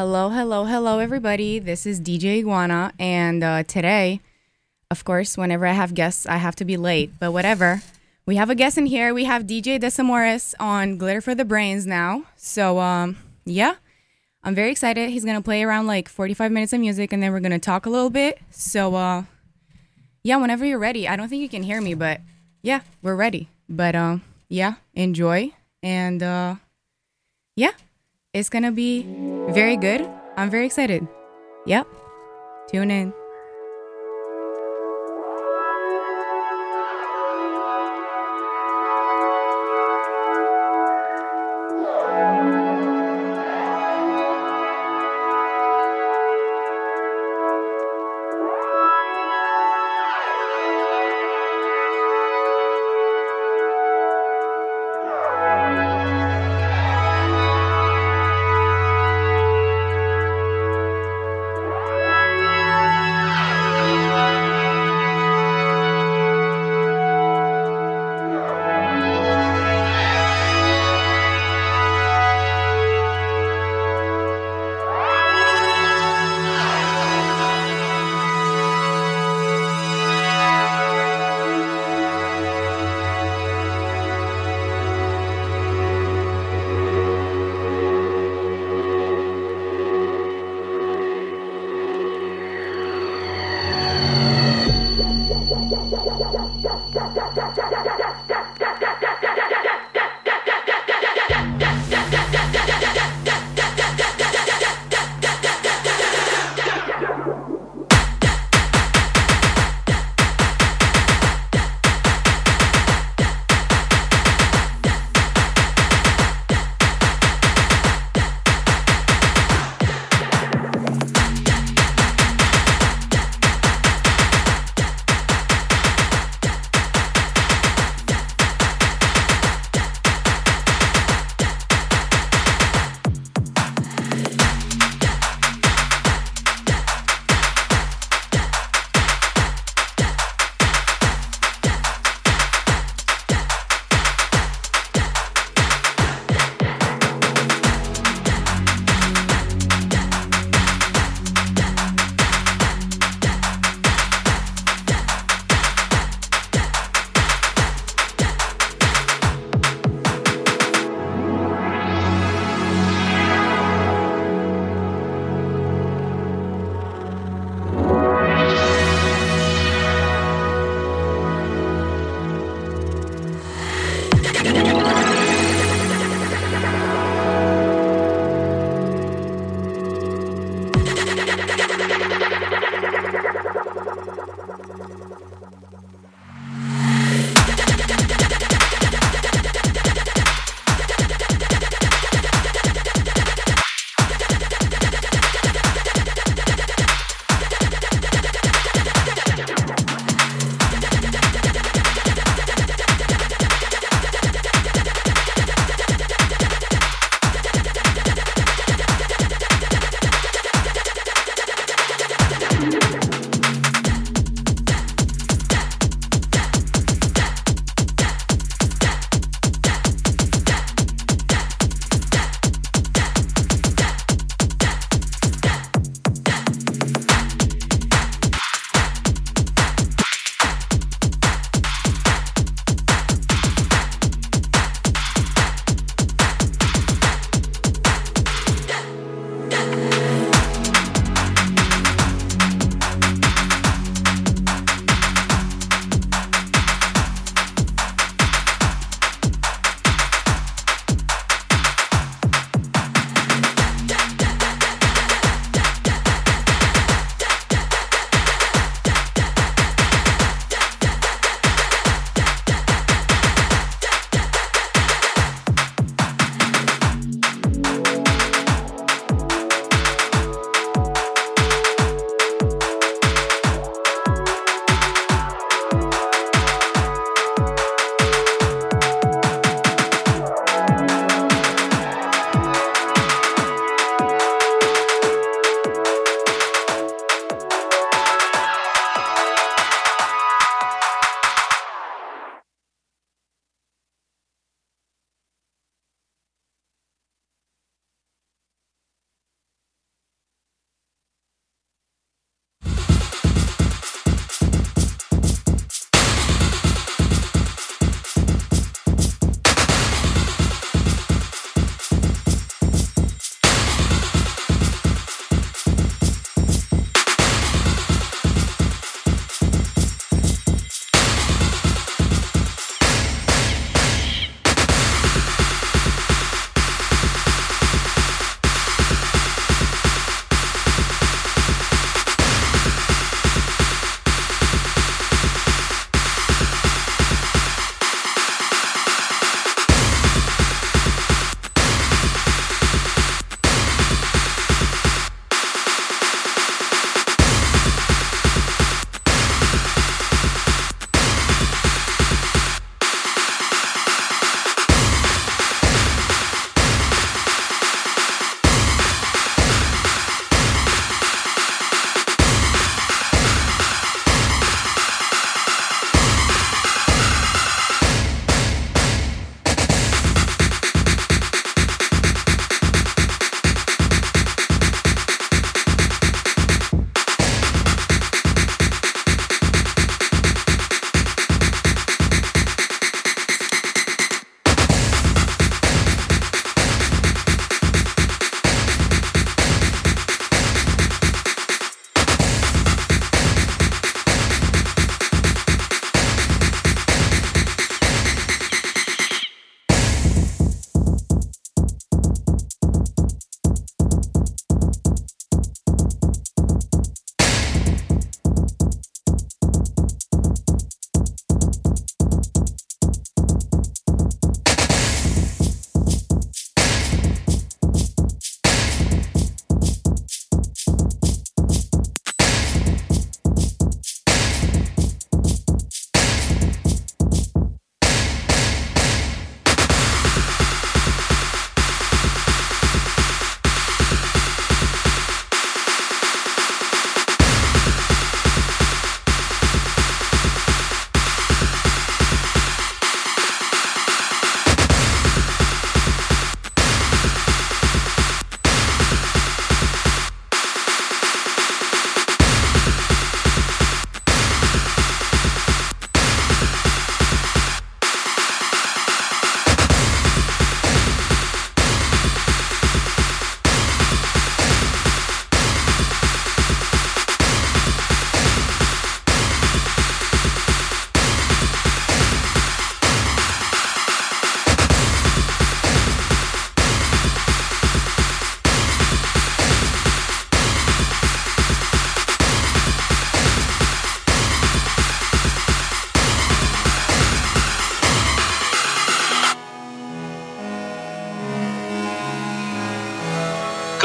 Hello, everybody. This is DJ Iguana, and today, of course, whenever I have guests, I have to be late, but whatever. We have a guest in here. We have DJ Desamores on Glitter for the Brains now. So, yeah, I'm very excited. He's going to play around like 45 minutes of music, and then we're going to talk a little bit. So, yeah, whenever you're ready. I don't think you can hear me, but yeah, we're ready. But, yeah, enjoy, and yeah. It's going to be very good. I'm very excited. Yep. Tune in.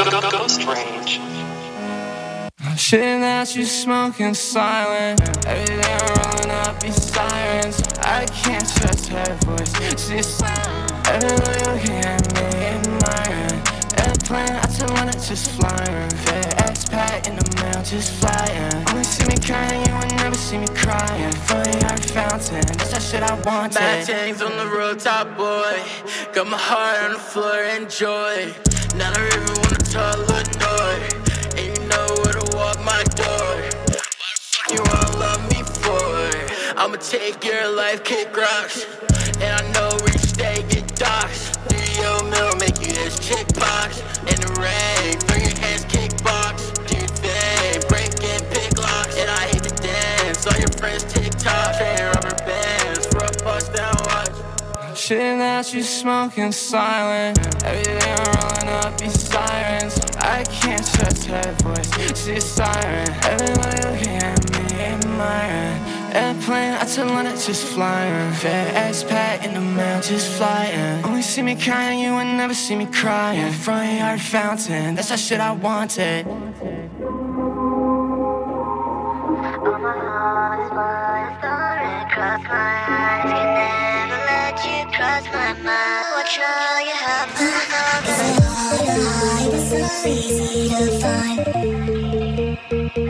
go strange. Shit that you smoke in silence. Every day I'm rolling up these sirens. I can't trust her voice. She's silent. Every way looking at me, admiring. Airplane, I just want it just flying. Fair expat in the mail, just flying. Only see me crying, you would never see me crying. Fully art fountain, that's that shit I wanted. Bad chains on the road, top boy. Got my heart on the floor, enjoy. Now I even wanna tell a door. My door. What the fuck you all love me for? I'ma take your life, kick rocks. And I know where you stay, get doxed. 3 mil, make you this chick box. In the rain, finger hands, kickbox. Do your thing, break and pick locks. And I hate to dance, all your friends TikTok. Chain rubber bands, for a bust down watch. Shit that you smoke in silent. Every day I'm rolling up these sirens. I can't trust her voice, she's siren. Everybody looking at me, admiring. Airplane, I tell her it's just flying. Fair expat in the mail, just flying. Only see me crying, you would never see me crying. Front yard fountain, that's that shit I wanted. All my heart is mine, starting across my eyes. Can never let you cross my mind. Watch all you have, I got so easy to find.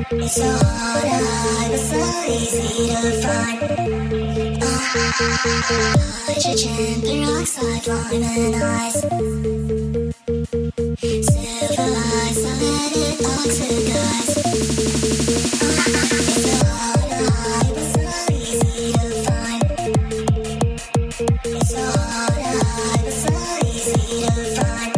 It's so hard to hide, but so easy to find. Put your chin in rocks like lime and ice. Silver lights, so let it oxidize. It's so hard to hide, but so easy to find. It's so hard to hide, but so easy to find.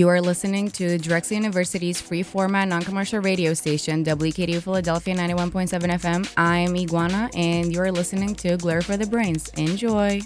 You are listening to Drexel University's free format non-commercial radio station, WKDU Philadelphia 91.7 FM. I'm Iguana, and you are listening to Glitter for the Brains. Enjoy!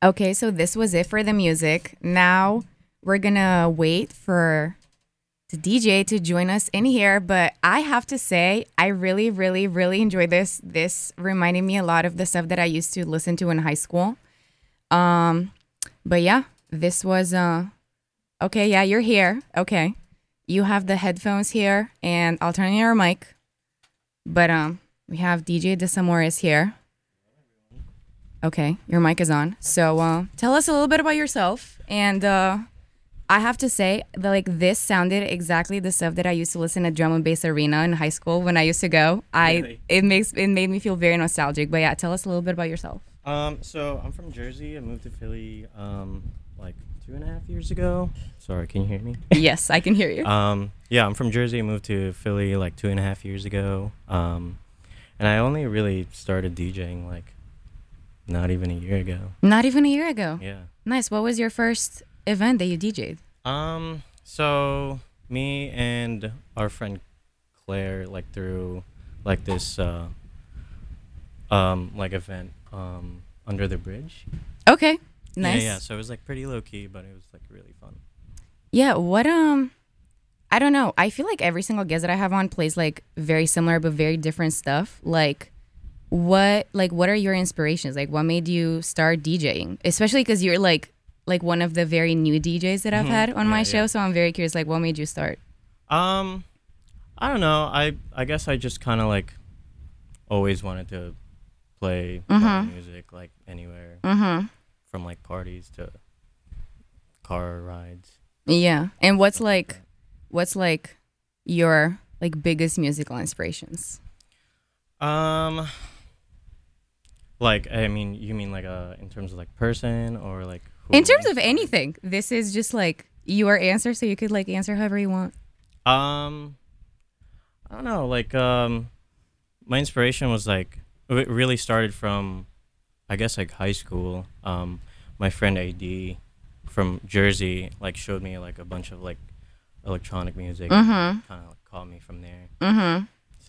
Okay, so this was it for the music. Now we're gonna wait for the DJ to join us in here. But I have to say, I really, really, really enjoyed this. This reminded me a lot of the stuff that I used to listen to in high school. But yeah, this was okay. Yeah, you're here. Okay, you have the headphones here, and I'll turn on your mic. But we have DJ Desamores here. Okay, your mic is on. So tell us a little bit about yourself. And I have to say that this sounded exactly the stuff that I used to listen at Drum and Bass Arena in high school when I used to go. It made me feel very nostalgic. But yeah, tell us a little bit about yourself. So I'm from Jersey. I moved to Philly 2.5 years ago. Sorry, can you hear me? Yes, I can hear you. Yeah, I'm from Jersey. I moved to Philly 2.5 years ago. And I only really started DJing not even a year ago. Not even a year ago? Yeah. Nice. What was your first event that you DJ'd? So me and our friend Claire, through, this, event under the bridge. Okay. Nice. Yeah, so it was, pretty low-key, but it was, really fun. Yeah, I don't know. I feel like every single guest that I have on plays, very similar but very different stuff. What are your inspirations? What made you start DJing? Especially because you're one of the very new DJs that I've had on my show. So I'm very curious. What made you start? I don't know. I guess I just kind of always wanted to play music anywhere from parties to car rides. Yeah. And what's what's your biggest musical inspirations? I mean, you mean in terms of person or who? In terms of anything. This is just your answer, so you could answer however you want. I don't know. My inspiration was it really started from, I guess high school. My friend AD from Jersey showed me a bunch of electronic music. Kind of caught me from there.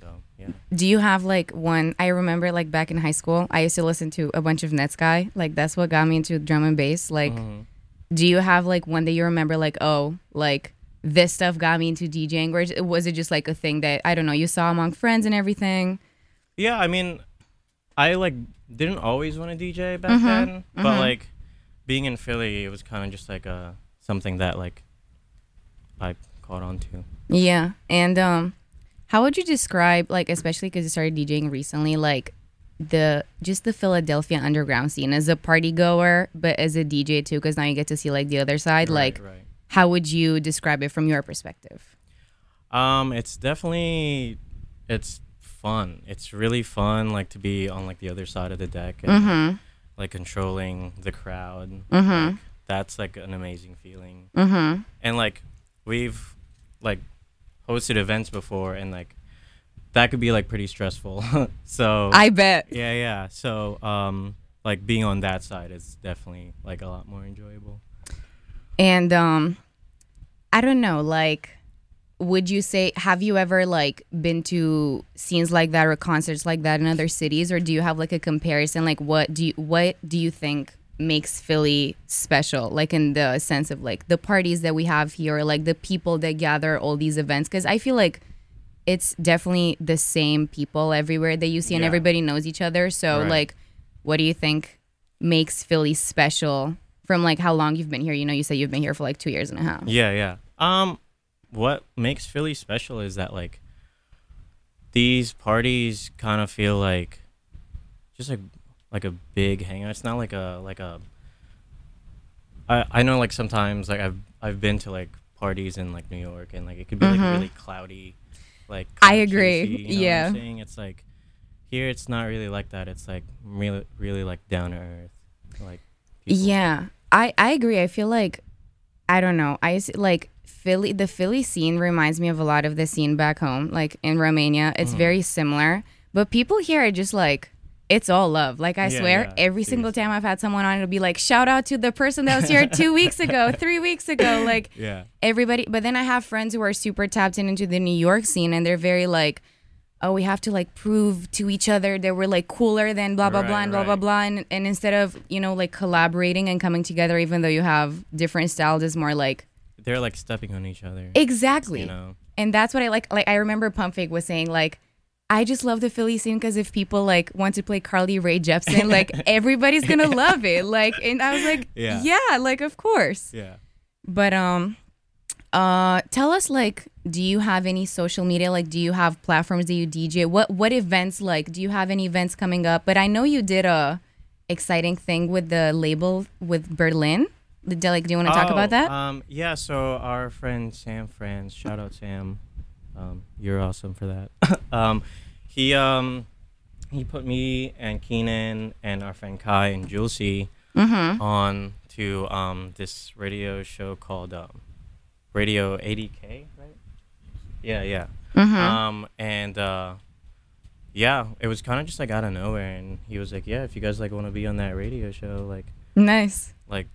So, yeah. Do you have one? I remember back in high school, I used to listen to a bunch of Netsky. That's what got me into drum and bass. Do you have one that you remember? This stuff got me into DJing, or was it just a thing that, I don't know, you saw among friends and everything? Yeah, I mean, I didn't always want to DJ back then, but being in Philly, it was kind of just something that I caught on to. Yeah, and how would you describe, especially because you started DJing recently, the Philadelphia underground scene as a party goer, but as a DJ too, because now you get to see the other side. Right. How would you describe it from your perspective? It's fun. It's really fun, to be on the other side of the deck and controlling the crowd. That's an amazing feeling. And we've hosted events before, and that could be pretty stressful. So I bet. Yeah. So being on that side is definitely a lot more enjoyable. And I don't know, like, would you say, have you ever, like, been to scenes like that or concerts like that in other cities? Or do you have, like, a comparison? Like, what do you think makes Philly special? Like, in the sense of, like, the parties that we have here, like, the people that gather all these events? Because I feel like it's definitely the same people everywhere that you see, and everybody knows each other. So, like, what do you think makes Philly special from, like, how long you've been here? You know, you said you've been here for, like, 2.5 years. Yeah. What makes Philly special is that, like, these parties kind of feel like just like a big hangout. It's not like a. I know, like, sometimes, like, I've been to, like, parties in, like, New York, and, like, it could be like really cloudy, like, I agree. You know what I'm saying? It's like here it's not really like that. It's like really, really, like, down to earth, like, people. Yeah, I agree. I feel like, I don't know, I like Philly, the Philly scene reminds me of a lot of the scene back home, like in Romania. It's very similar, but people here are just like, it's all love. Like, I swear, every single time I've had someone on, it'll be like, shout out to the person that was here 2 weeks ago, 3 weeks ago. Like, everybody. But then I have friends who are super tapped into the New York scene, and they're very like, oh, we have to, like, prove to each other that we're, like, cooler than blah, blah, blah, and blah, blah, blah. And instead of, you know, like, collaborating and coming together, even though you have different styles, is more like, they're, like, stepping on each other. Exactly. You know? And that's what I like. Like, I remember Pump Fake was saying, like, I just love the Philly scene because if people, like, want to play Carly Rae Jepsen, like, everybody's going to love it. Like, and I was like, like, of course. Yeah. But tell us, like, do you have any social media? Like, do you have platforms that you DJ? What events, like, do you have any events coming up? But I know you did a exciting thing with the label with Berlin. Like, do you want to talk about that? Yeah, so our friend Sam Franz, shout out Sam, you're awesome for that. He put me and Keenan and our friend Kai and Julesy on to this radio show called Radio 80K, right? Yeah. And yeah, it was kind of just like out of nowhere, and he was like, yeah, if you guys, like, want to be on that radio show, like, nice, like,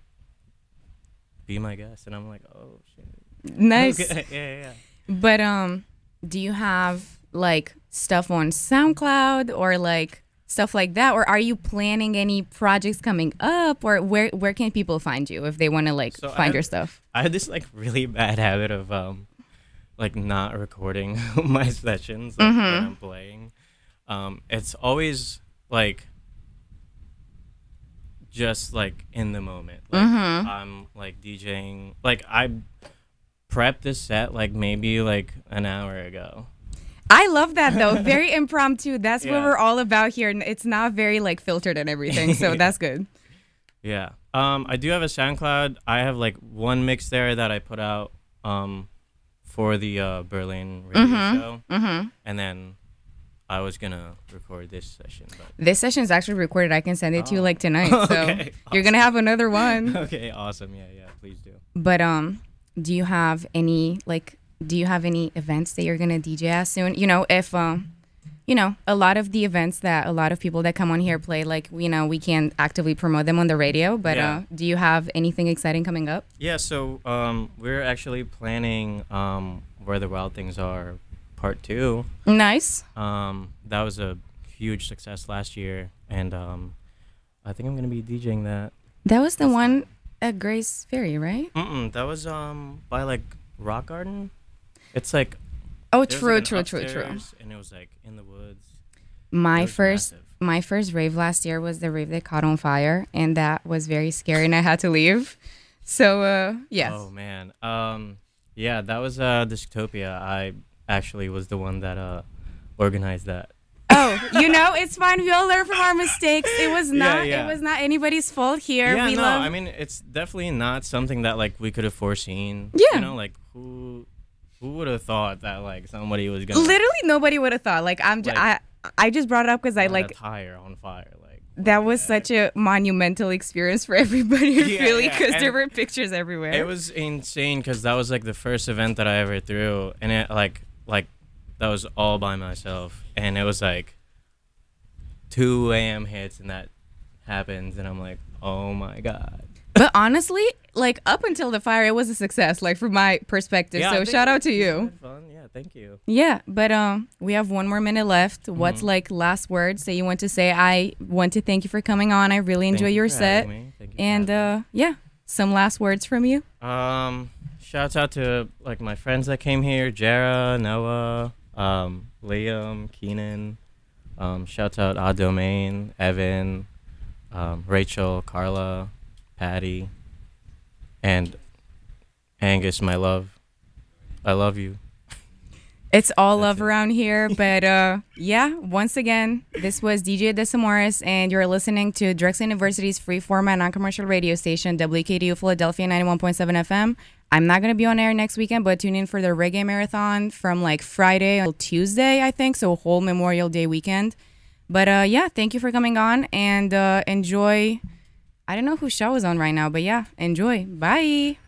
be my guest. And I'm like, oh shit, nice. Okay. yeah. But do you have, like, stuff on SoundCloud or, like, stuff like that, or are you planning any projects coming up, or where can people find you if they want to, like, so find your stuff? I had this, like, really bad habit of like, not recording my sessions, like, when I'm playing. It's always, like, just, like, in the moment, like, I'm, like, DJing, like, I prepped this set, like, maybe, like, an hour ago. I love that, though. Very impromptu. That's what we're all about here. It's not very, like, filtered and everything, so that's good. Yeah. I do have a SoundCloud. I have, like, one mix there that I put out for the Berlin radio show. And then I was going to record this session. But this session is actually recorded. I can send it to you, like, tonight. So okay, awesome. You're going to have another one. Okay, awesome. Yeah, please do. But do you have any, like, do you have any events that you're going to DJ at soon? You know, if, you know, a lot of the events that a lot of people that come on here play, like, you know, we can't actively promote them on the radio. But do you have anything exciting coming up? Yeah, so we're actually planning Where the Wild Things Are, Part 2. Nice. That was a huge success last year, and I think I'm going to be DJing that. That was the one at Grace Ferry, right? That was by, like, Rock Garden. It's like, oh, true. And it was, like, in the woods. My first rave last year was the rave that caught on fire, and that was very scary, and I had to leave. So yes. Oh man. Yeah, that was Dystopia. I actually was the one that organized that. Oh, you know, it's fine. We all learn from our mistakes. It was not It was not anybody's fault here. Yeah, I mean, it's definitely not something that, like, we could have foreseen. Yeah. You know, like, who would have thought that, like, somebody was going to... Literally nobody would have thought. Like, I just brought it up because I, like... A tire on fire, like... That was such a monumental experience for everybody, really, because there were pictures everywhere. It was insane because that was, like, the first event that I ever threw, and it, like... That was all by myself, and it was like 2 a.m. hits, and that happens, and I'm like, oh my god. But honestly, like, up until the fire, it was a success, like, from my perspective. Yeah, so shout out to you. Fun. Yeah, thank you. Yeah, but we have 1 more minute left. Mm-hmm. What's, like, last words that you want to say? I want to thank you for coming on. I really enjoy your set. And yeah, some last words from you. Shout out to, like, my friends that came here, Jara, Noah, Liam, Keenan. Shout out Adomain, Evan, Rachel, Carla, Patty, and Angus, my love. I love you. It's all love around here, but yeah, once again, this was DJ Desamores, and you're listening to Drexel University's free format non-commercial radio station, WKDU Philadelphia 91.7 FM. I'm not going to be on air next weekend, but tune in for the Reggae Marathon from, like, Friday until Tuesday, I think, so a whole Memorial Day weekend. But, yeah, thank you for coming on, and enjoy. I don't know whose show is on right now, but, yeah, enjoy. Bye.